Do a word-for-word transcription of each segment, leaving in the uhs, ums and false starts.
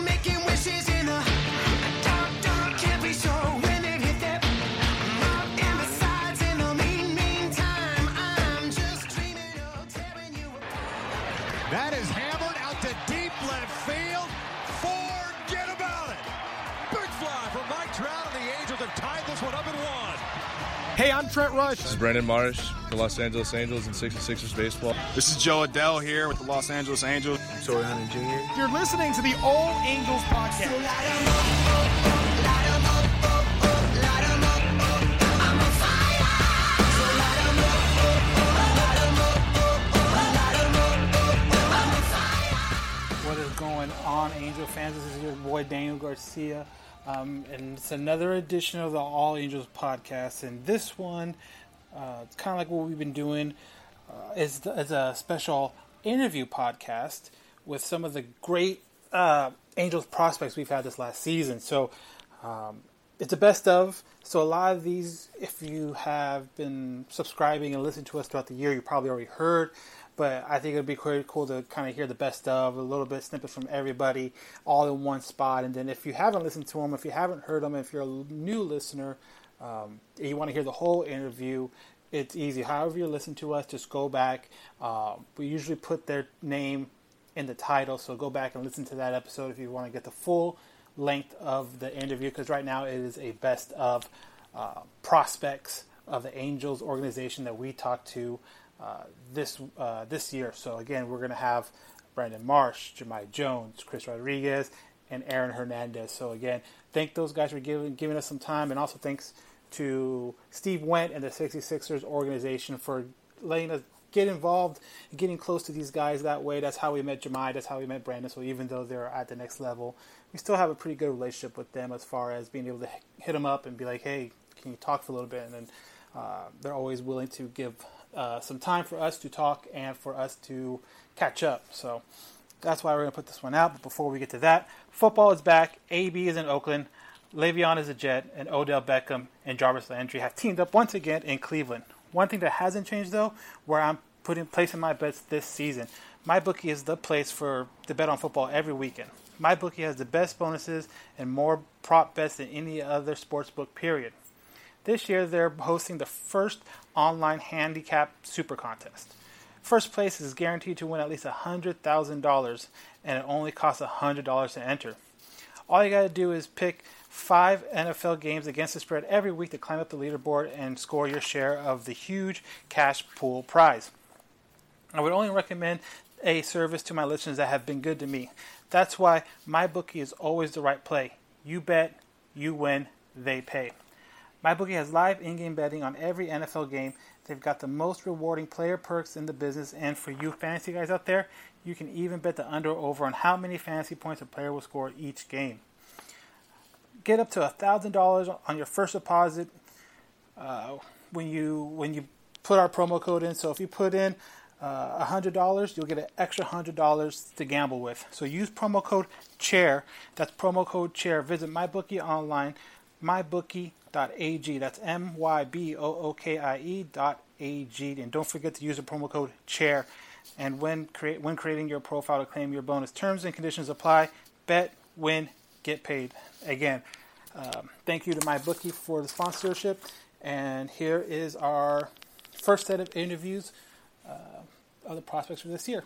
making wishes in a dark, dark, can't be sure when they hit that mark. And besides, in the mean, mean time, I'm just dreaming of tearing you apart. That is hammered out to deep left field. Forget about it. Big fly from Mike Trout, and the Angels have tied this one up at one. Hey, I'm Trent Rush. This is Brandon Marsh, the Los Angeles Angels and sixty-sixers Baseball. This is Joe Adell here with the Los Angeles Angels. I'm Sorry Hunter Junior You're listening to the All Angels podcast. What is going on, Angel fans? This is your boy, Daniel Garcia. Um, and it's another edition of the All Angels podcast, and this one, uh, it's kind of like what we've been doing, uh, is, the, is a special interview podcast with some of the great uh, Angels prospects we've had this last season. So um, it's a best of, so a lot of these, if you have been subscribing and listening to us throughout the year, you probably already heard. But I think it would be pretty cool to kind of hear the best of, a little bit snippets from everybody all in one spot. And then if you haven't listened to them, if you haven't heard them, if you're a new listener, um, and you want to hear the whole interview, it's easy. However you listen to us, just go back. Uh, we usually put their name in the title, so go back and listen to that episode if you want to get the full length of the interview. Because right now it is a best of uh, prospects of the Angels organization that we talked to Uh, this uh, this year. So again, we're going to have Brandon Marsh, Jemai Jones, Chris Rodriguez, and Aaron Hernandez. So again, thank those guys for giving giving us some time, and also thanks to Steve Wendt and the sixty-sixers organization for letting us get involved and getting close to these guys that way. That's how we met Jemai. That's how we met Brandon. So even though they're at the next level, we still have a pretty good relationship with them as far as being able to hit them up and be like, hey, can you talk for a little bit? And then uh, they're always willing to give Uh, some time for us to talk and for us to catch up. So that's why we're going to put this one out. But before we get to that, football is back. A B is in Oakland. Le'Veon is a Jet. And Odell Beckham and Jarvis Landry have teamed up once again in Cleveland. One thing that hasn't changed, though, where I'm putting placing my bets this season. MyBookie is the place for the bet on football every weekend. MyBookie has the best bonuses and more prop bets than any other sportsbook, period. This year, they're hosting the first online handicap super contest. First place is guaranteed to win at least one hundred thousand dollars, and it only costs one hundred dollars to enter. All you got to do is pick five N F L games against the spread every week to climb up the leaderboard and score your share of the huge cash pool prize. I would only recommend a service to my listeners that have been good to me. That's why MyBookie is always the right play. You bet, you win, they pay. MyBookie has live in-game betting on every N F L game. They've got the most rewarding player perks in the business. And for you fantasy guys out there, you can even bet the under or over on how many fantasy points a player will score each game. Get up to one thousand dollars on your first deposit uh, when you when you put our promo code in. So if you put in uh, one hundred dollars, you'll get an extra one hundred dollars to gamble with. So use promo code CHAIR. That's promo code CHAIR. Visit MyBookie online. MyBookie.ag. That's M Y B O O K I E dot A G. And don't forget to use the promo code CHAIR. And when create when creating your profile to claim your bonus, terms and conditions apply. Bet, win, get paid. Again, um, thank you to MyBookie for the sponsorship. And here is our first set of interviews uh, of the prospects for this year.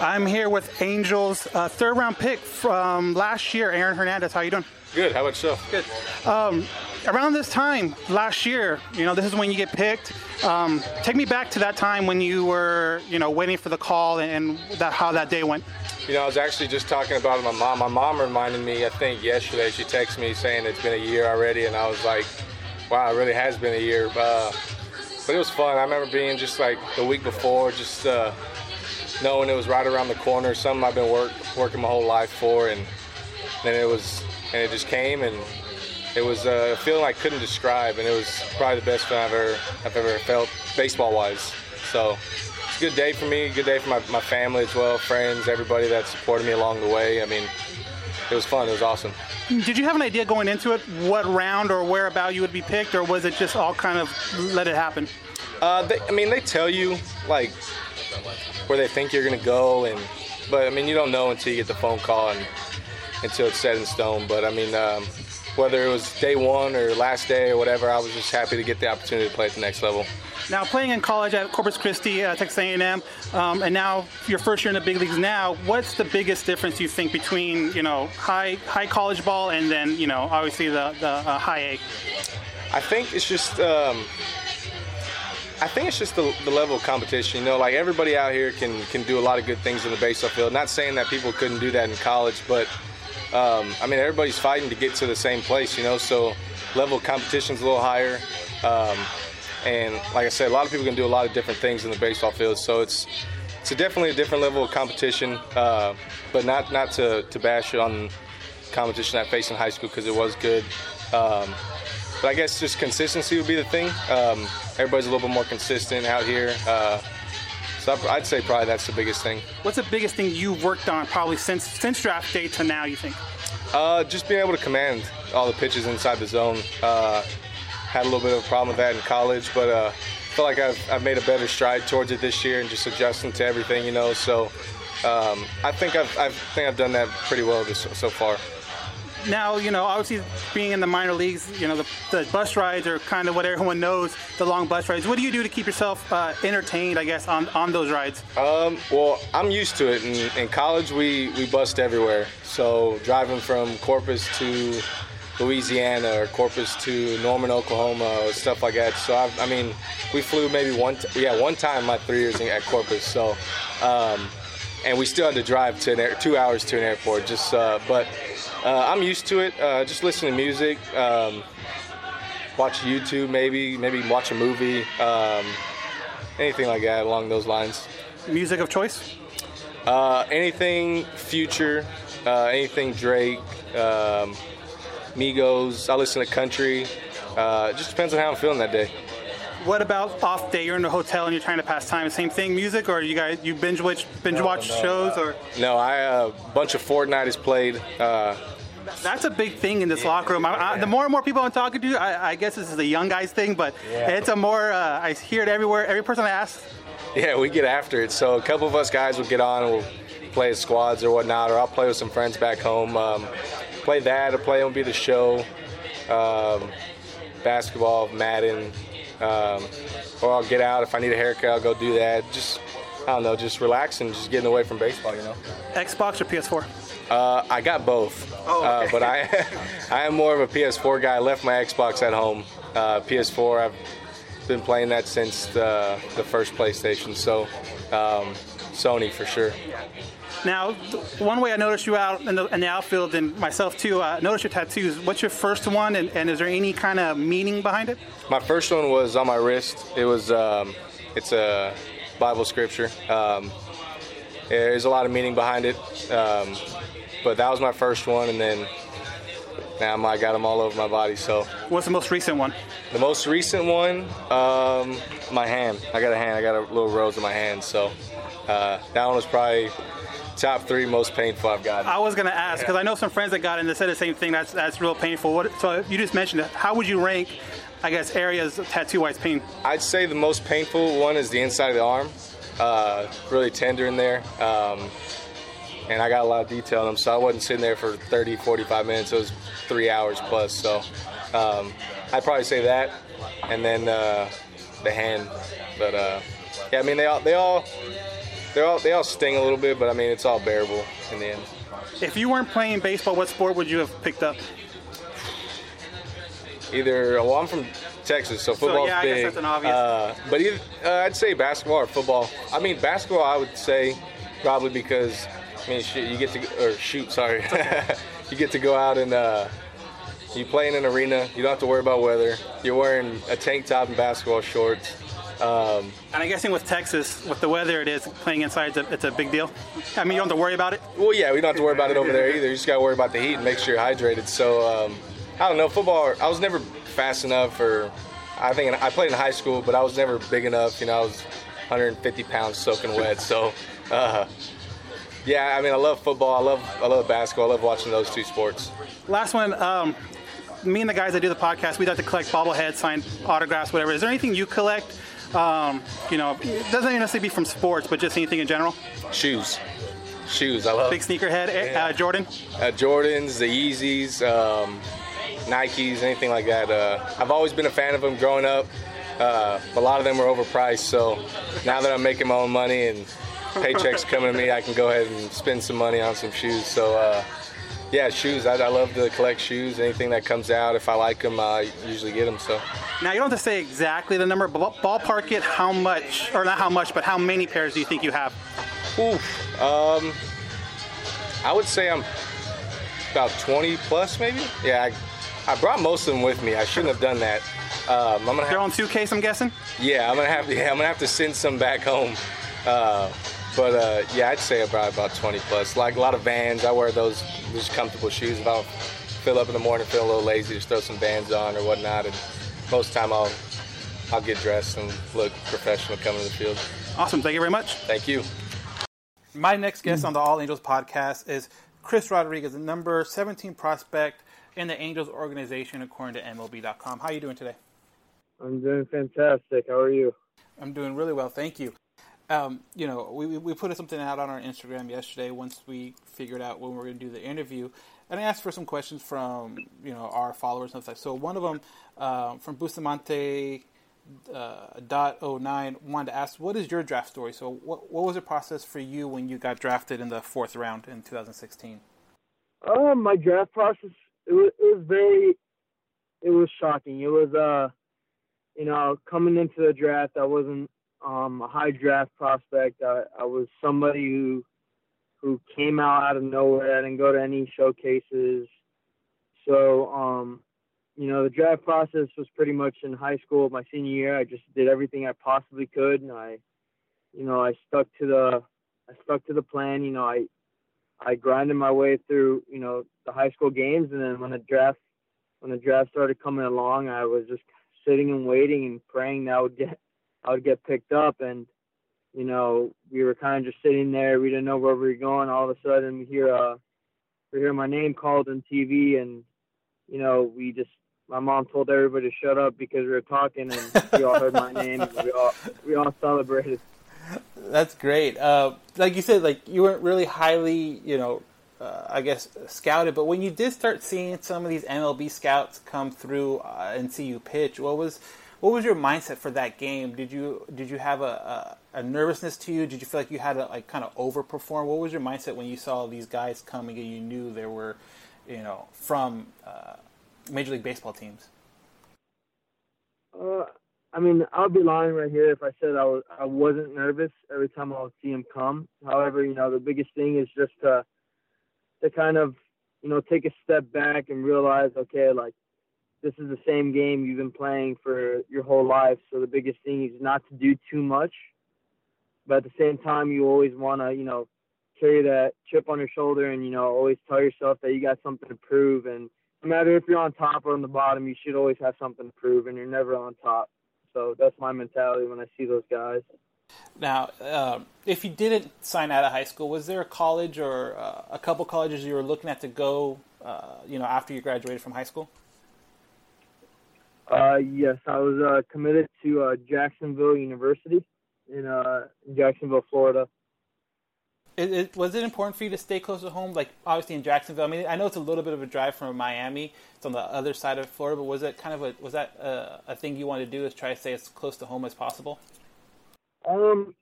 I'm here with Angels uh, third round pick from last year, Aaron Hernandez. How you doing? Good. How about yourself? Good. Um, around this time last year, you know, this is when you get picked. Um, take me back to that time when you were, you know, waiting for the call and that how that day went. You know, I was actually just talking about it with my mom. My mom reminded me, I think yesterday, she texted me saying it's been a year already, and I was like, wow, it really has been a year. Uh, But it was fun. I remember being just like the week before, just uh, knowing it was right around the corner, something I've been work, working my whole life for, and then it was, and it just came, and it was a feeling I couldn't describe, and it was probably the best feeling I've ever, I've ever felt baseball-wise. So it's a good day for me, a good day for my, my family as well, friends, everybody that supported me along the way. I mean, it was fun. It was awesome. Did you have an idea going into it what round or whereabout you would be picked, or was it just all kind of let it happen? Uh, they, I mean, they tell you, like, where they think you're going to go, and but, I mean, you don't know until you get the phone call and until it's set in stone. But, I mean, um, whether it was day one or last day or whatever, I was just happy to get the opportunity to play at the next level. Now, playing in college at Corpus Christi, uh, Texas A and M, um, and now your first year in the big leagues now, what's the biggest difference you think between, you know, high high college ball and then, you know, obviously the, the uh, high A? I think it's just um, I think it's just the, the level of competition. You know, like everybody out here can, can do a lot of good things in the baseball field. Not saying that people couldn't do that in college, but Um, I mean, everybody's fighting to get to the same place, you know, so level of competition's a little higher. Um, and like I said, a lot of people can do a lot of different things in the baseball field. So it's it's a definitely a different level of competition, uh, but not, not to, to bash on competition I faced in high school because it was good. Um, but I guess just consistency would be the thing. Um, everybody's a little bit more consistent out here. Uh, So I'd say probably that's the biggest thing. What's the biggest thing you've worked on probably since since draft day to now, you think? Uh, just being able to command all the pitches inside the zone. Uh, had a little bit of a problem with that in college, but I uh, feel like I've, I've made a better stride towards it this year and just adjusting to everything, you know. So um, I think I've, I've think I've done that pretty well this, so far. Now, you know, obviously being in the minor leagues, you know, the, the bus rides are kind of what everyone knows, the long bus rides. What do you do to keep yourself uh, entertained, I guess, on, on those rides? Um, well, I'm used to it. In, in college, we, we bussed everywhere. So driving from Corpus to Louisiana or Corpus to Norman, Oklahoma, or stuff like that. So, I've, I mean, we flew maybe one, t- yeah, one time my three years at Corpus. So, um, and we still had to drive to an air, two hours to an airport. Just, uh, but uh, I'm used to it. Uh, just listen to music, um, watch YouTube, maybe, maybe watch a movie, um, anything like that along those lines. Music of choice? Uh, anything Future, uh, anything Drake, um, Migos. I listen to country. Uh, it just depends on how I'm feeling that day. What about off day? You're in a hotel and you're trying to pass time. Same thing, music, or you guys you binge watch binge no, watch no, shows uh, or? No, I a uh, bunch of Fortnite is played. Uh, That's a big thing in this yeah, locker room. I, I, the more and more people I'm talking to, I, I guess this is a young guys thing, but yeah. it's a more. Uh, I hear it everywhere. Every person I ask. Yeah, we get after it. So a couple of us guys will get on and we'll play as squads or whatnot, or I'll play with some friends back home. Um, play that or play on be the show, um, basketball, Madden. Um, or I'll get out if I need a haircut. I'll go do that. Just I don't know. Just relaxing, just getting away from baseball. You know. Xbox or P S four? Uh, I got both. Oh. Okay. Uh, but I, I am more of a P S four guy. I left my Xbox at home. Uh, P S four. I've been playing that since the the first PlayStation. So, um, Sony for sure. Now, one way I noticed you out in the, in the outfield, and myself too, I uh, noticed your tattoos. What's your first one, and, and is there any kind of meaning behind it? My first one was on my wrist. It was, um, it's a Bible scripture. Um, there's a lot of meaning behind it, um, but that was my first one, and then now I got them all over my body. So, what's the most recent one? The most recent one, um, my hand. I got a hand. I got a little rose in my hand, so uh, that one was probably top three most painful I've gotten. I was going to ask, because yeah. I know some friends that got it and they said the same thing. That's that's real painful. What, so you just mentioned it. How would you rank, I guess, areas of tattoo-wise pain? I'd say the most painful one is the inside of the arm. Uh, really tender in there. Um, and I got a lot of detail in them, so I wasn't sitting there for thirty, forty-five minutes. It was three hours plus. So um, I'd probably say that. And then uh, the hand. But, uh, yeah, I mean, they all they all... They all they all sting a little bit, but I mean it's all bearable in the end. If you weren't playing baseball, what sport would you have picked up? Either well, I'm from Texas, so football's so, yeah, big. I guess that's an obvious. Uh, but either, uh, I'd say basketball or football. I mean basketball, I would say probably because I mean shoot, you get to or shoot, sorry, you get to go out and uh, you play in an arena. You don't have to worry about weather. You're wearing a tank top and basketball shorts. Um, and I'm guessing with Texas, with the weather it is, playing inside, it's a, it's a big deal? I mean, you don't have to worry about it? Well, yeah, we don't have to worry about it over there either. You just got to worry about the heat and make sure you're hydrated. So, um, I don't know, football, I was never fast enough, or I think I played in high school, but I was never big enough. You know, I was one hundred fifty pounds soaking wet. So, uh, yeah, I mean, I love football. I love I love basketball. I love watching those two sports. Last one. Um, me and the guys that do the podcast, we like to collect bobbleheads, signed autographs, whatever. Is there anything you collect? Um, you know, it doesn't even necessarily be from sports, but just anything in general? Shoes. Shoes. I love. Big sneakerhead. Yeah. Uh, Jordan? Uh, Jordans, the Yeezys, um, Nikes, anything like that. Uh, I've always been a fan of them growing up. Uh, a lot of them were overpriced, so now that I'm making my own money and paychecks coming to me, I can go ahead and spend some money on some shoes. So, uh, yeah, shoes. I, I love to collect shoes. Anything that comes out, if I like them, I usually get them. So now you don't have to say exactly the number, but ballpark it. How much, or not how much, but how many pairs do you think you have? Oof. Um, I would say I'm about twenty plus, maybe. Yeah, I, I brought most of them with me. I shouldn't have done that. Um, I'm gonna. They're on suitcase, I'm guessing. Yeah, I'm gonna have to. Yeah, I'm gonna have to send some back home. Uh, But, uh, yeah, I'd say about about twenty plus. Like a lot of Vans, I wear those just comfortable shoes. If I feel up in the morning, feel a little lazy, just throw some Vans on or whatnot. And most of the time I'll, I'll get dressed and look professional coming to the field. Awesome. Thank you very much. Thank you. My next guest on the All Angels podcast is Chris Rodriguez, the number seventeen prospect in the Angels organization, according to M L B dot com. How are you doing today? I'm doing fantastic. How are you? I'm doing really well. Thank you. Um, you know, we we put something out on our Instagram yesterday once we figured out when we were going to do the interview. And I asked for some questions from, you know, our followers and stuff. So one of them uh, from Bustamante dot oh nine wanted to ask, what is your draft story? So what what was the process for you when you got drafted in the fourth round in two thousand sixteen? Uh, my draft process, it was, it was very, it was shocking. It was, uh, you know, coming into the draft, I wasn't, Um, a high draft prospect. I, I was somebody who who came out out of nowhere. I didn't go to any showcases. So, um, you know, the draft process was pretty much in high school my senior year. I just did everything I possibly could, and I, you know, I stuck to the I stuck to the plan. You know, I I grinded my way through, you know, the high school games, and then when the draft when the draft started coming along, I was just sitting and waiting and praying that I would get. I would get picked up, and, you know, we were kind of just sitting there. We didn't know where we were going. All of a sudden, we hear uh, we hear my name called on T V, and, you know, we just – my mom told everybody to shut up because we were talking, and we all heard my name, and we all, we all celebrated. That's great. Uh, like you said, like, you weren't really highly, you know, uh, I guess, scouted, but when you did start seeing some of these M L B scouts come through uh, and see you pitch, what was – What was your mindset for that game? Did you did you have a, a, a nervousness to you? Did you feel like you had to like kind of overperform? What was your mindset when you saw these guys coming and you knew they were, you know, from uh, Major League Baseball teams? Uh, I mean, I'll be lying right here if I said I was I wasn't nervous every time I would see them come. However, you know, the biggest thing is just to to kind of, you know, take a step back and realize, okay, like. This is the same game you've been playing for your whole life. So the biggest thing is not to do too much, but at the same time, you always want to, you know, carry that chip on your shoulder and, you know, always tell yourself that you got something to prove. And no matter if you're on top or on the bottom, you should always have something to prove, and you're never on top. So that's my mentality when I see those guys. Now, um, if you didn't sign out of high school, was there a college or uh, a couple colleges you were looking at to go, uh, you know, after you graduated from high school? Uh, yes, I was uh, committed to uh, Jacksonville University in uh, Jacksonville, Florida. It, it, was it important for you to stay close to home? Like, obviously in Jacksonville, I mean, I know it's a little bit of a drive from Miami. It's on the other side of Florida, but was that kind of a, was that a, a thing you wanted to do is try to stay as close to home as possible? Um,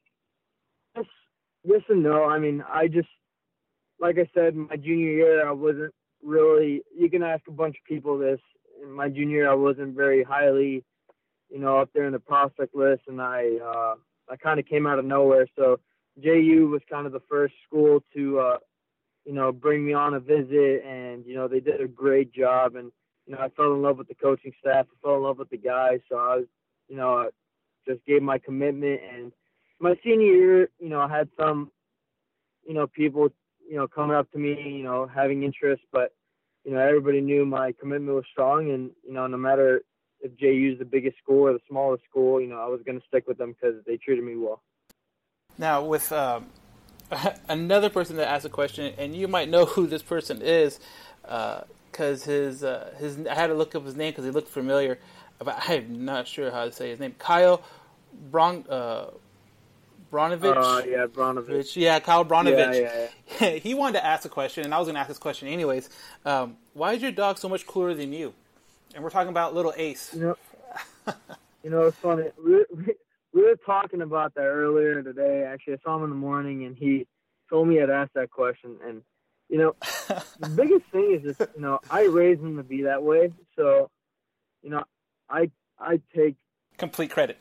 yes, yes and no. I mean, I just, like I said, my junior year, I wasn't really, you can ask a bunch of people this. In my junior year, I wasn't very highly, you know, up there in the prospect list, and I uh, I kind of came out of nowhere. So J U was kind of the first school to, uh, you know, bring me on a visit, and, you know, they did a great job. And, you know, I fell in love with the coaching staff. I fell in love with the guys. So I was, you know, just gave my commitment. And my senior year, you know, I had some, you know, people, you know, coming up to me, you know, having interest, but, you know, everybody knew my commitment was strong. And, you know, no matter if J U's the biggest school or the smallest school, you know, I was going to stick with them because they treated me well. Now, with um, another person that asked a question, and you might know who this person is, uh, because his uh, his I had to look up his name because he looked familiar, but I'm not sure how to say his name. Kyle Bron uh, Bronovich. Uh, yeah, Bronovich. Yeah, Kyle Bronovich. Yeah, yeah, yeah. He wanted to ask a question, and I was going to ask this question anyways. Um, why is your dog so much cooler than you? And we're talking about little Ace. You know, you know it's funny. We, we, we were talking about that earlier today. Actually, I saw him in the morning, and he told me I'd asked that question. And, you know, the biggest thing is just, you know, I raised him to be that way. So, you know, I I take complete credit.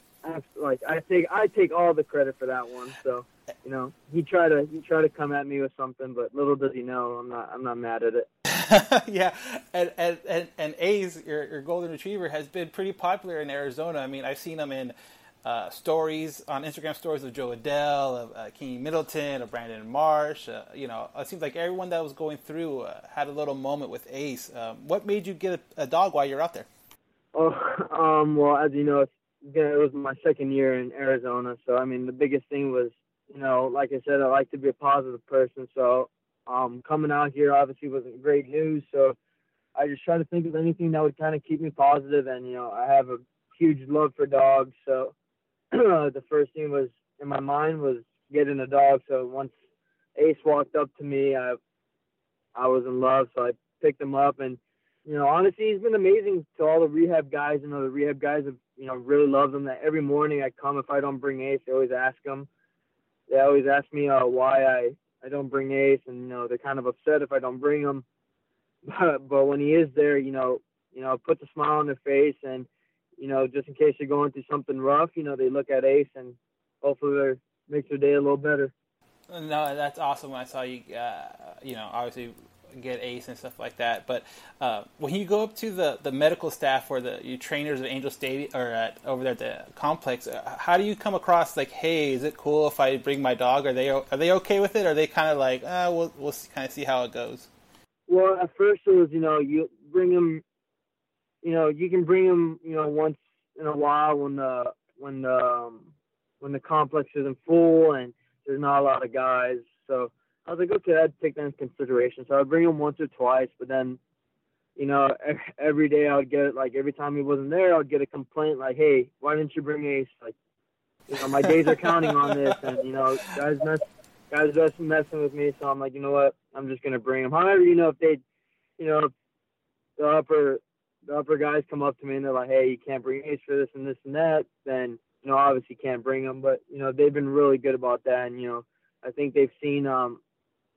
Like I take I take all the credit for that one. So, you know, he tried to he tried to come at me with something, but little does he know, I'm not I'm not mad at it. Yeah, and and, and, and A's, your, your golden retriever, has been pretty popular in Arizona. I mean, I've seen him in uh, stories on Instagram stories of Joe Adele, of uh, King Middleton, of Brandon Marsh. Uh, you know, it seems like everyone that was going through uh, had a little moment with Ace. Um, what made you get a, a dog while you're out there? Oh, um, well, as you know, it's, it was my second year in Arizona, so I mean, the biggest thing was, you know, like I said, I like to be a positive person, so. Um, coming out here obviously wasn't great news, so I just try to think of anything that would kind of keep me positive. And, you know, I have a huge love for dogs, so the first thing was in my mind was getting a dog. So once Ace walked up to me, I I was in love, so I picked him up. And, you know, honestly, he's been amazing to all the rehab guys. You know, the rehab guys have, you know, really loved him. That every morning I come, if I don't bring Ace, they always ask him. They always ask me uh, why I I don't bring Ace, and, you know, they're kind of upset if I don't bring him. But, but when he is there, you know, you know, puts a smile on their face, and, you know, just in case you're going through something rough, you know, they look at Ace, and hopefully it makes their day a little better. No, that's awesome. I saw you, uh, you know, obviously get Ace and stuff like that. But uh, when you go up to the, the medical staff or the your trainers at Angel Stadium or at, over there at the complex, how do you come across like, hey, is it cool if I bring my dog? Are they are they okay with it? Or are they kind of like, oh, we'll we'll kind of see how it goes? Well, at first it was, you know, you bring them, you know, you can bring them, you know, once in a while when the when the um, when the complex isn't full and there's not a lot of guys, so. I was like, okay, I'd take that into consideration. So I'd bring him once or twice, but then, you know, every day I would get, like, every time he wasn't there, I would get a complaint, like, hey, why didn't you bring Ace? Like, you know, my days are counting on this, and, you know, guys mess, guys just messing with me. So I'm like, you know what, I'm just going to bring him. However, you know, if they, you know, the upper, the upper guys come up to me and they're like, hey, you can't bring Ace for this and this and that, then, you know, obviously can't bring him. But, you know, they've been really good about that, and, you know, I think they've seen, um,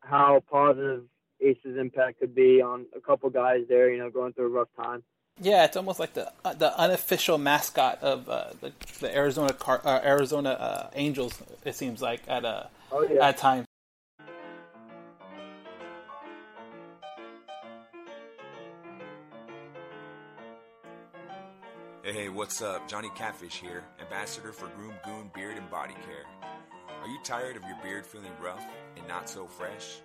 how positive Ace's impact could be on a couple guys there, you know, going through a rough time. Yeah, it's almost like the uh, the unofficial mascot of uh, the, the Arizona car, uh, Arizona uh, Angels. It seems like at a oh, yeah. at times. Hey, hey, what's up? Johnny Catfish here, ambassador for Groom Goon Beard and Body Care. Are you tired of your beard feeling rough and not so fresh?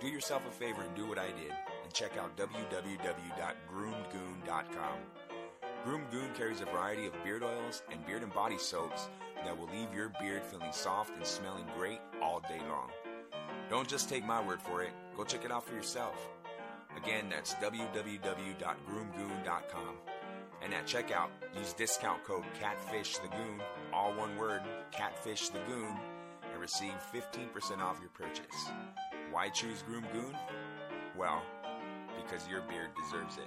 Do yourself a favor and do what I did and check out w w w dot groom goon dot com. Groom Goon carries a variety of beard oils and beard and body soaps that will leave your beard feeling soft and smelling great all day long. Don't just take my word for it. Go check it out for yourself. Again, that's w w w dot groom goon dot com. And at checkout, use discount code CATFISHTHEGOON, all one word, CATFISHTHEGOON, and receive fifteen percent off your purchase. Why choose Groom Goon? Well, because your beard deserves it.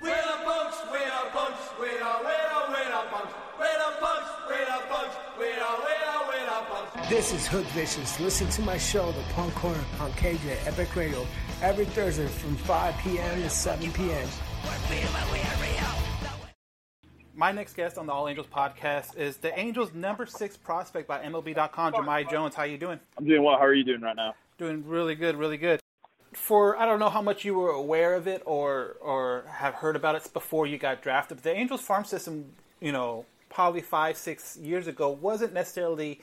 We're the bunks, we're the bunks, we're the, we're the, we're the bunks, we're the bunks, we're the bunks, we're the, we're the, we're the bunks. This is Hood Vicious. Listen to my show, The Punk Corner, on K J Epic Radio. Every Thursday from five p.m. to seven p.m. My next guest on the All Angels podcast is the Angels' number six prospect by M L B dot com, Jamai Jones. How you doing? I'm doing well. How are you doing right now? Doing really good, really good. for I don't know how much you were aware of it or or have heard about it before you got drafted, but the Angels farm system, you know, probably five, six years ago wasn't necessarily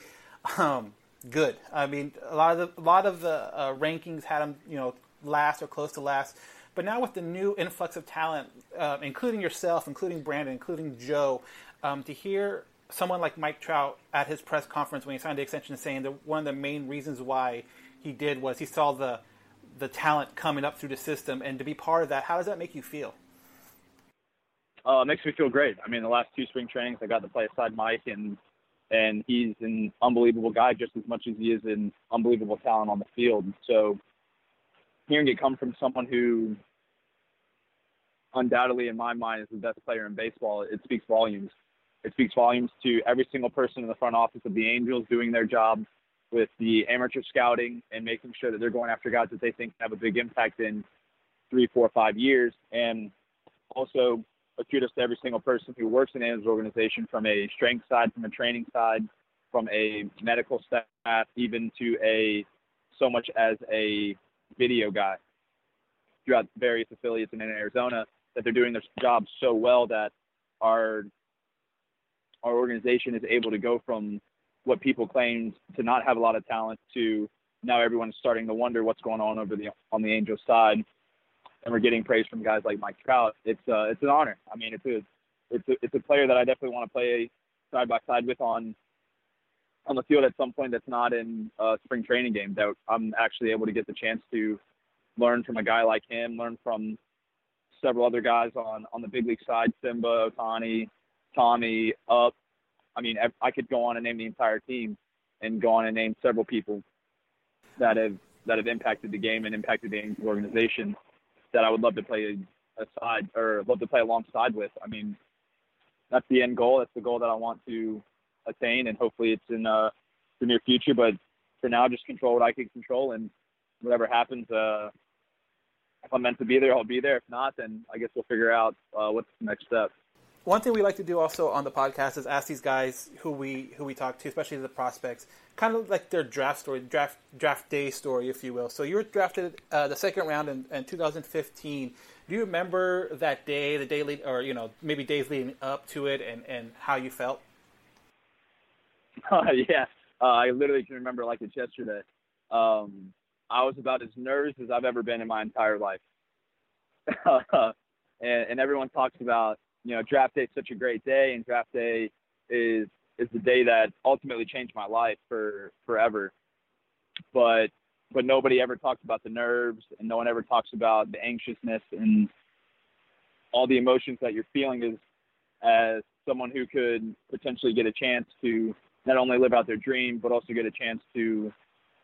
um, good. I mean, a lot of the, a lot of the uh, rankings had them, you know, last or close to last. But now with the new influx of talent, uh, including yourself, including Brandon, including Joe, um, to hear someone like Mike Trout at his press conference when he signed the extension saying that one of the main reasons why he did was he saw the the talent coming up through the system, and to be part of that, how does that make you feel? Uh, it makes me feel great. I mean, the last two spring trainings, I got to play aside Mike, and and he's an unbelievable guy just as much as he is an unbelievable talent on the field. So hearing it come from someone who undoubtedly, in my mind, is the best player in baseball, it speaks volumes. It speaks volumes to every single person in the front office of the Angels doing their job with the amateur scouting and making sure that they're going after guys that they think have a big impact in three, four, five years. And also a kudos to every single person who works in the Angels organization from a strength side, from a training side, from a medical staff, even to a so much as a video guy throughout various affiliates in Arizona, that they're doing their job so well that our our organization is able to go from what people claimed to not have a lot of talent to now everyone's starting to wonder what's going on over the on the Angels side, and we're getting praise from guys like Mike Trout. It's uh, it's an honor. I mean, it's a it's a, it's a player that I definitely want to play side by side with on on the field at some point. That's not in a spring training game, that I'm actually able to get the chance to learn from a guy like him, learn from several other guys on, on the big league side, Simba, Otani, Tommy, Up. I mean, I could go on and name the entire team and go on and name several people that have that have impacted the game and impacted the organization that I would love to play aside or love to play alongside with. I mean, that's the end goal. That's the goal that I want to attain, and hopefully it's in uh, the near future. But for now, just control what I can control, and whatever happens, uh, if I'm meant to be there, I'll be there. If not, then I guess we'll figure out uh, what's the next step. One thing we like to do also on the podcast is ask these guys who we who we talk to, especially the prospects, kind of like their draft story, draft draft day story, if you will. So you were drafted uh, the second round in, in two thousand fifteen. Do you remember that day, the day lead, or you know maybe days leading up to it, and, and how you felt? Uh, yeah, uh, I literally can remember like it's yesterday. Um, I was about as nervous as I've ever been in my entire life, and, and everyone talks about, you know, draft day is such a great day, and draft day is is the day that ultimately changed my life for forever. But but nobody ever talks about the nerves, and no one ever talks about the anxiousness and all the emotions that you're feeling as as someone who could potentially get a chance to not only live out their dream, but also get a chance to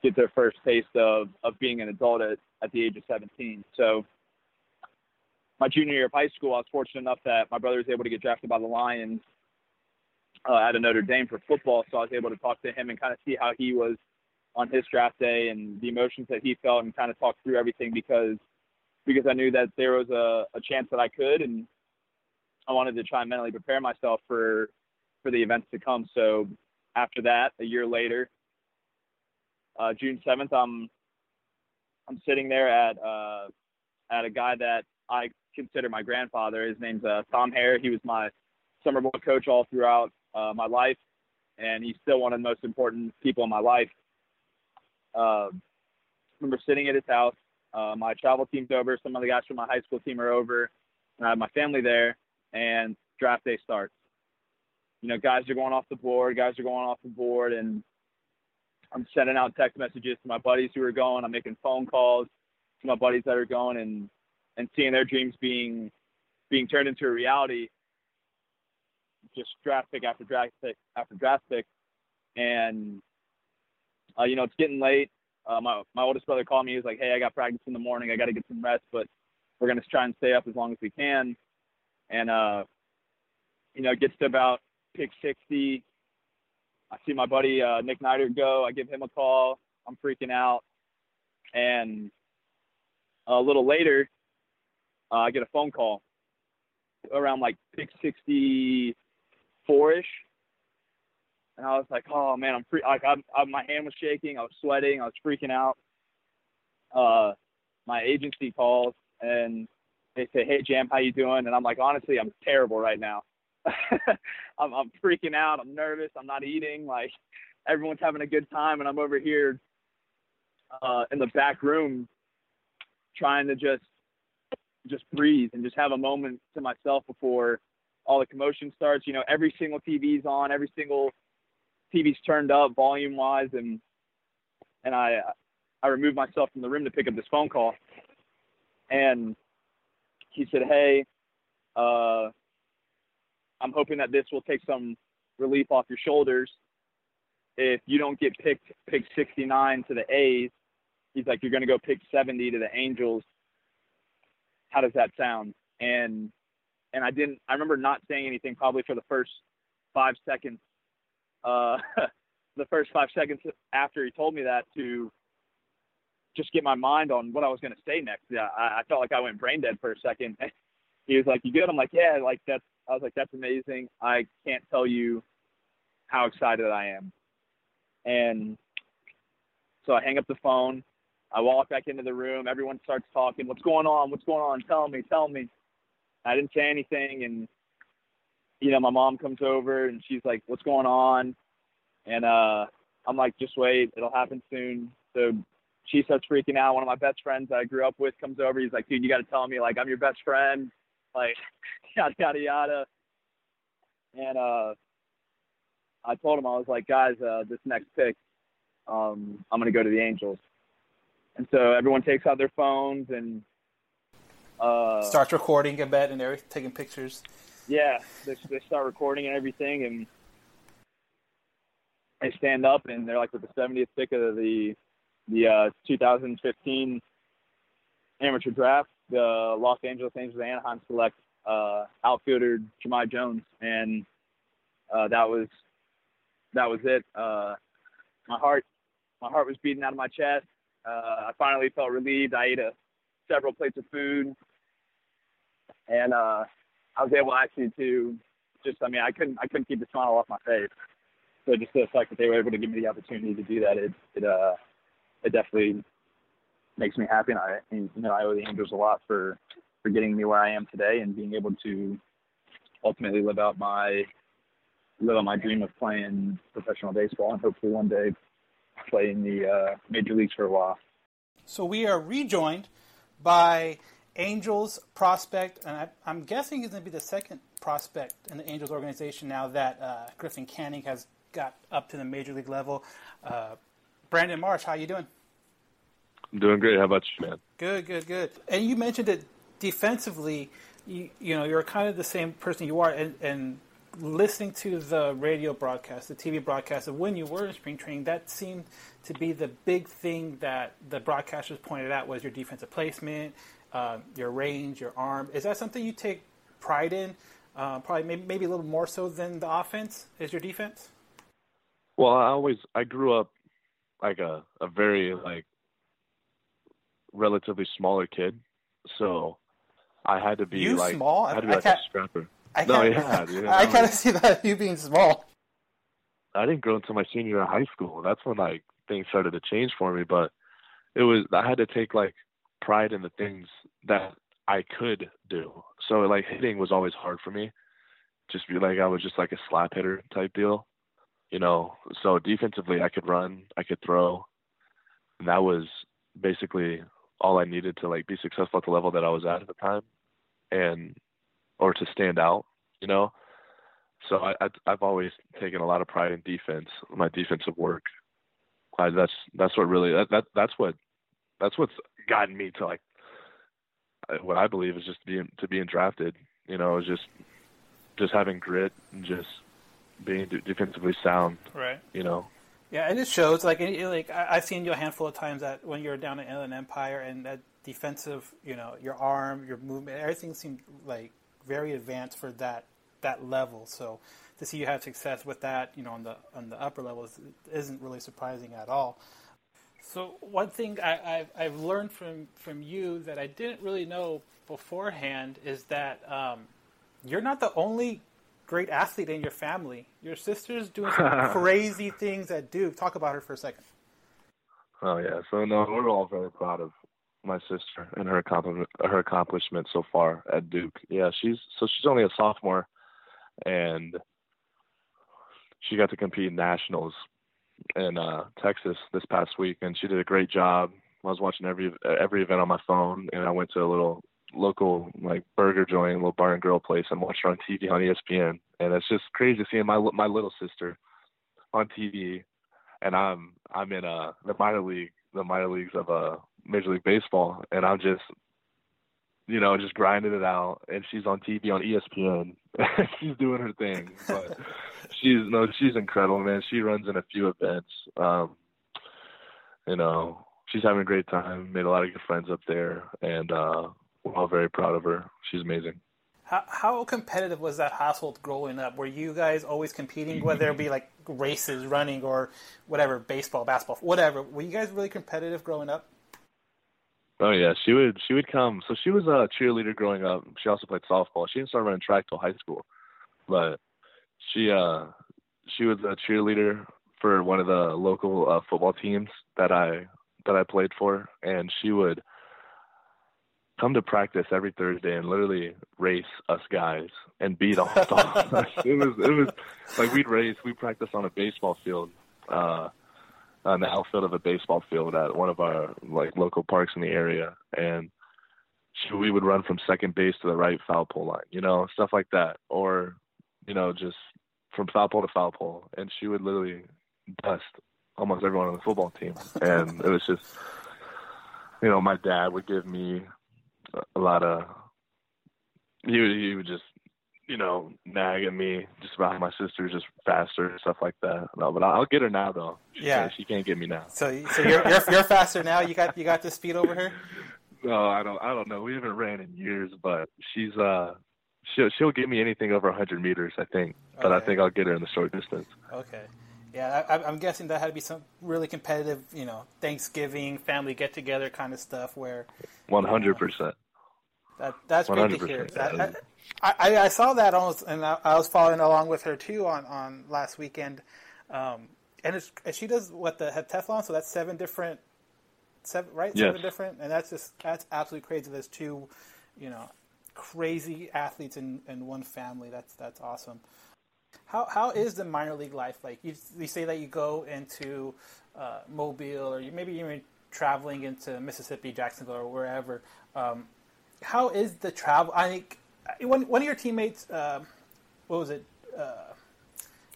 get their first taste of, of being an adult at, at the age of seventeen. So my junior year of high school, I was fortunate enough that my brother was able to get drafted by the Lions uh, out of Notre Dame for football. So I was able to talk to him and kind of see how he was on his draft day and the emotions that he felt, and kind of talk through everything because because I knew that there was a, a chance that I could, and I wanted to try and mentally prepare myself for for the events to come. So after that, a year later, uh, June seventh, I'm I'm sitting there at uh, at a guy that I consider my grandfather. His name's uh, Tom Hare. He was my summer ball coach all throughout uh, my life, and he's still one of the most important people in my life. Uh, I remember sitting at his house. Uh, my travel team's over. Some of the guys from my high school team are over, and I have my family there, and draft day starts. You know, guys are going off the board. Guys are going off the board, and I'm sending out text messages to my buddies who are going. I'm making phone calls to my buddies that are going, and and seeing their dreams being being turned into a reality, just draft pick after draft pick after draft pick. And, uh, you know, it's getting late. Uh, my, my oldest brother called me. He was like, hey, I got practice in the morning. I got to get some rest, but we're going to try and stay up as long as we can. And, uh, you know, it gets to about pick sixty. I see my buddy uh, Nick Nieder go. I give him a call. I'm freaking out. And a little later, Uh, I get a phone call around like pick sixty-four-ish, and I was like, "Oh man, I'm free!" Like, I'm, I'm, my hand was shaking, I was sweating, I was freaking out. Uh, my agency calls and they say, "Hey, Jam, how you doing?" And I'm like, honestly, I'm terrible right now. I'm, I'm freaking out. I'm nervous. I'm not eating. Like, everyone's having a good time, and I'm over here uh, in the back room trying to just just breathe and just have a moment to myself before all the commotion starts. You know, every single T V's on, every single T V's turned up volume-wise, and and I I removed myself from the room to pick up this phone call, and he said, "Hey, uh, I'm hoping that this will take some relief off your shoulders. If you don't get picked, pick sixty-nine to the A's," he's like, "you're going to go pick seventy to the Angels. How does that sound?" And and I didn't. I remember not saying anything probably for the first five seconds. Uh, the first five seconds after he told me that, to just get my mind on what I was going to say next. Yeah, I, I felt like I went brain dead for a second. He was like, "You good?" I'm like, "Yeah." Like that's. I was like, "That's amazing. I can't tell you how excited I am." And so I hang up the phone. I walk back into the room. Everyone starts talking. "What's going on? What's going on? Tell me, tell me." I didn't say anything. And, you know, my mom comes over and she's like, "What's going on?" And uh, I'm like, "Just wait. It'll happen soon." So she starts freaking out. One of my best friends that I grew up with comes over. He's like, "Dude, you got to tell me. Like, I'm your best friend. Like, yada, yada, yada." And uh, I told him, I was like, "Guys, uh, this next pick, um, I'm going to go to the Angels." And so everyone takes out their phones and uh, starts recording a bet and everything, taking pictures. Yeah, they, they start recording and everything, and they stand up and they're like with the seventieth pick of the the uh, two thousand fifteen amateur draft. The Los Angeles Angels of Anaheim select uh, outfielder Jemai Jones, and uh, that was that was it. Uh, my heart my heart was beating out of my chest. Uh, I finally felt relieved. I ate a, several plates of food, and uh, I was able actually to just, I mean, I couldn't, I couldn't keep the smile off my face. So just the fact that they were able to give me the opportunity to do that, it, it, uh, it definitely makes me happy. And I, you know, I owe the Angels a lot for, for getting me where I am today and being able to ultimately live out my, live out my dream of playing professional baseball and hopefully one day play in the uh, major leagues for a while. So we are rejoined by Angels prospect, and I, I'm guessing he's going to be the second prospect in the Angels organization now that uh, Griffin Canning has got up to the major league level. Uh, Brandon Marsh, how you doing? I'm doing great. How about you, man? Good, good, good. And you mentioned that defensively, you, you know, you're kind of the same person you are, and, and listening to the radio broadcast, the T V broadcast of when you were in spring training, that seemed to be the big thing that the broadcasters pointed out was your defensive placement, uh, your range, your arm. Is that something you take pride in? Uh, probably maybe, maybe a little more so than the offense is your defense? Well, I always, I grew up like a, a very like relatively smaller kid. So I had to be you like, small? I had to be I like can't... a scrapper. I no, yeah, dude, I, I kind of see that you being small. I didn't grow until my senior year of high school. That's when like things started to change for me. But it was I had to take like pride in the things that I could do. So like hitting was always hard for me. Just be like I was just like a slap hitter type deal, you know. So defensively, I could run, I could throw, and that was basically all I needed to like be successful at the level that I was at at the time, and or to stand out, you know? So I, I, I've always taken a lot of pride in defense, my defensive work. I, that's, that's what really, that, that, that's what, that's what's gotten me to like, what I believe is just being, to being drafted, you know, is just, just having grit and just being defensively sound, right? You know? Yeah. And it shows like, like I've seen you a handful of times that when you're down in Inland Empire and that defensive, you know, your arm, your movement, everything seemed like very advanced for that that level. So to see you have success with that, you know, on the on the upper levels isn't really surprising at all. So one thing I, I've, I've learned from, from you that I didn't really know beforehand is that um, you're not the only great athlete in your family. Your sister's doing some crazy things at Duke. Talk about her for a second. Oh, yeah. So, no, we're all very proud of my sister and her accomplishment, her accomplishment so far at Duke. Yeah, she's so she's only a sophomore, and she got to compete in nationals in uh, Texas this past week, and she did a great job. I was watching every every event on my phone, and I went to a little local like burger joint, a little bar and grill place, and watched her on T V on E S P N. And it's just crazy seeing my my little sister on T V, and I'm I'm in uh the minor league, the minor leagues of uh Major League Baseball, and I'm just, you know, just grinding it out, and she's on T V on E S P N. She's doing her thing, but she's no, she's incredible, man. She runs in a few events. Um, you know, she's having a great time. Made a lot of good friends up there, and uh, we're all very proud of her. She's amazing. How, how competitive was that household growing up? Were you guys always competing, whether it be like races, running, or whatever, baseball, basketball, whatever? Were you guys really competitive growing up? Oh yeah, she would she would come. So she was a cheerleader growing up. She also played softball. She didn't start running track till high school, but she uh she was a cheerleader for one of the local uh, football teams that I that I played for, and she would come to practice every Thursday and literally race us guys and beat all of us. It was it was like we'd race. We practice on a baseball field. Uh, on the outfield of a baseball field at one of our like local parks in the area. And she, we would run from second base to the right foul pole line, you know, stuff like that. Or, you know, just from foul pole to foul pole. And she would literally dust almost everyone on the football team. And it was just, you know, my dad would give me a lot of, he would, he would just, you know, nag at me just about how my sister's just faster and stuff like that. No, but I'll get her now though. She yeah, can't, she can't get me now. So, so you're, you're you're faster now. You got you got this speed over her. No, I don't. I don't know. We haven't ran in years, but she's uh, she'll she'll give me anything over one hundred meters, I think. But okay. I think I'll get her in the short distance. Okay. Yeah, I, I'm guessing that had to be some really competitive, you know, Thanksgiving family get together kind of stuff where. one hundred percent. You know, That that's great to hear. That, I, I, I saw that almost, and I, I was following along with her too on, on last weekend. Um, and it's, she does what the heptathlon, so that's seven different, seven right? Yes. Seven different, and that's just that's absolutely crazy. There's two, you know, crazy athletes in, in one family. That's that's awesome. How how is the minor league life like? You you say that you go into uh, Mobile, or you maybe even traveling into Mississippi, Jacksonville, or wherever. Um, How is the travel? I think one one of your teammates, uh, what was it? Uh,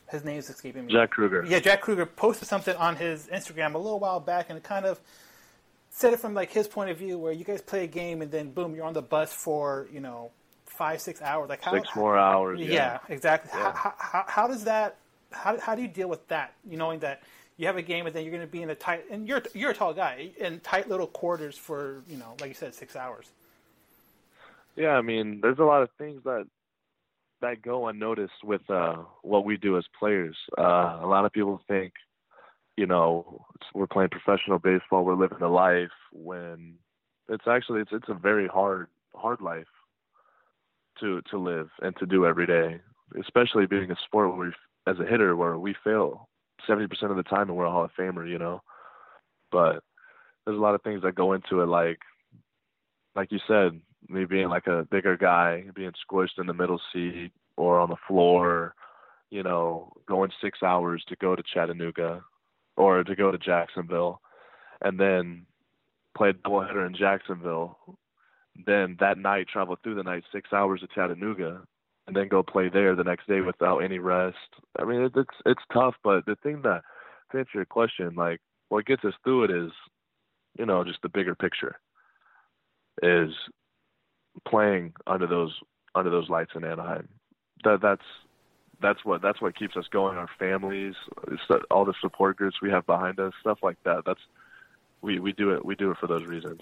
his name is escaping me. Jack Kruger. Yeah, Jack Kruger posted something on his Instagram a little while back, and it kind of said it from like his point of view, where you guys play a game and then boom, you're on the bus for you know five six hours. Like how, six more hours. Yeah, yeah exactly. Yeah. How, how how does that? How how do you deal with that? You knowing that you have a game and then you're going to be in a tight and you're you're a tall guy in tight little quarters for you know like you said six hours. Yeah, I mean, there's a lot of things that that go unnoticed with uh, what we do as players. Uh, a lot of people think, you know, we're playing professional baseball, we're living a life when it's actually it's it's a very hard hard life to to live and to do every day, especially being a sport where we, as a hitter, where we fail seventy percent of the time and we're a Hall of Famer, you know. But there's a lot of things that go into it, like like you said. Me being like a bigger guy, being squished in the middle seat or on the floor, you know, going six hours to go to Chattanooga or to go to Jacksonville and then play a doubleheader in Jacksonville. Then that night, travel through the night, six hours to Chattanooga and then go play there the next day without any rest. I mean, it's, it's tough, but the thing that, to answer your question, like what gets us through it is, you know, just the bigger picture is, playing under those under those lights in Anaheim, that that's that's what that's what keeps us going. Our families, all the support groups we have behind us, stuff like that. That's we, we do it we do it for those reasons.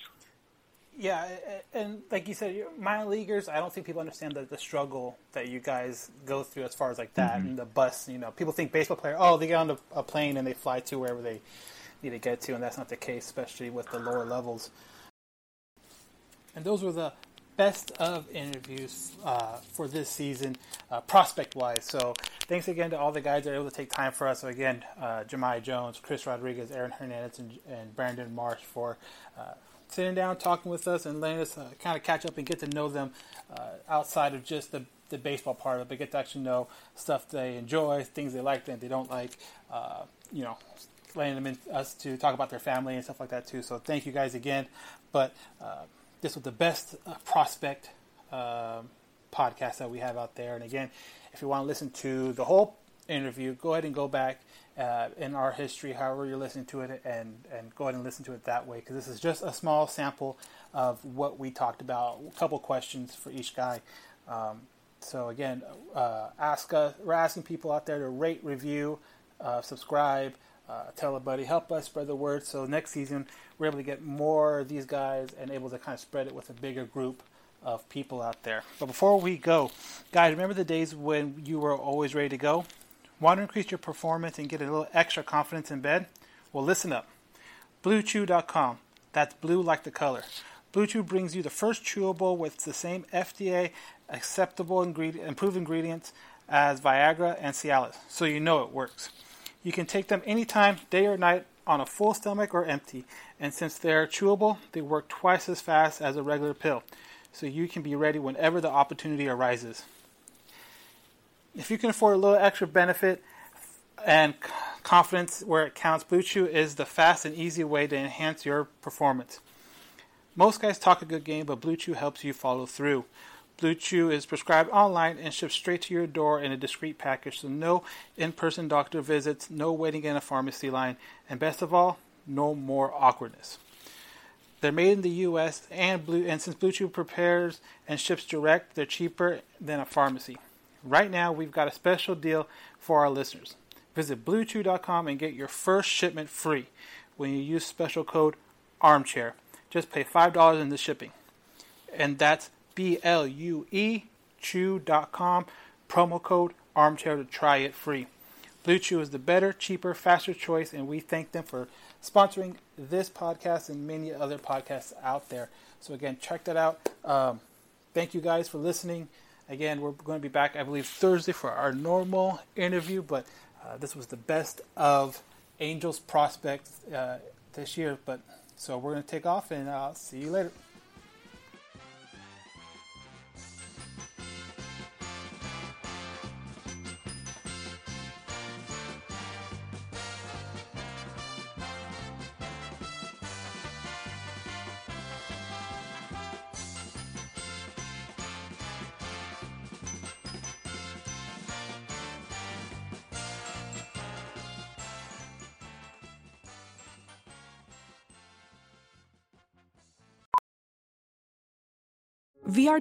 Yeah, and like you said, minor leaguers. I don't think people understand the, the struggle that you guys go through as far as like that mm-hmm. and the bus. You know, people think baseball player. Oh, they get on a plane and they fly to wherever they need to get to, and that's not the case, especially with the lower levels. And those were the best of interviews uh, for this season, uh, prospect-wise. So thanks again to all the guys that are able to take time for us. So again, uh, Jemai Jones, Chris Rodriguez, Aaron Hernandez, and, and Brandon Marsh for uh, sitting down, talking with us, and letting us uh, kind of catch up and get to know them uh, outside of just the, the baseball part of it, but get to actually know stuff they enjoy, things they like, things they don't like, uh, you know, letting them in us to talk about their family and stuff like that too. So thank you guys again. But uh, this was the best uh, prospect uh, podcast that we have out there. And again, if you want to listen to the whole interview, go ahead and go back uh, in our history, however you're listening to it, and, and go ahead and listen to it that way, because this is just a small sample of what we talked about, a couple questions for each guy. Um, so again, uh, ask us, we're asking people out there to rate, review, uh, subscribe, Uh, tell a buddy, help us spread the word. So next season, we're able to get more of these guys and able to kind of spread it with a bigger group of people out there. But before we go, guys, remember the days when you were always ready to go? Want to increase your performance and get a little extra confidence in bed? Well, listen up. Blue Chew dot com. That's blue like the color. BlueChew brings you the first chewable with the same F D A acceptable ingredient, improved ingredients as Viagra and Cialis, so you know it works. You can take them anytime, day or night, on a full stomach or empty. And since they're chewable, they work twice as fast as a regular pill, so you can be ready whenever the opportunity arises. If you can afford a little extra benefit and confidence where it counts, Blue Chew is the fast and easy way to enhance your performance. Most guys talk a good game, but Blue Chew helps you follow through. Blue Chew is prescribed online and shipped straight to your door in a discreet package, so no in-person doctor visits, no waiting in a pharmacy line, and best of all, no more awkwardness. They're made in the U S, and, Blue, and since Blue Chew prepares and ships direct, they're cheaper than a pharmacy. Right now, we've got a special deal for our listeners. Visit blue chew dot com and get your first shipment free when you use special code ARMCHAIR. Just pay five dollars in the shipping, and that's B L U E, chew dot com, promo code ARMCHAIR to try it free. Blue Chew is the better, cheaper, faster choice, and we thank them for sponsoring this podcast and many other podcasts out there. So again, check that out. Um, thank you guys for listening. Again, we're going to be back, I believe, Thursday for our normal interview, but uh, this was the best of Angels prospects uh, this year. But so we're going to take off, and I'll see you later. V R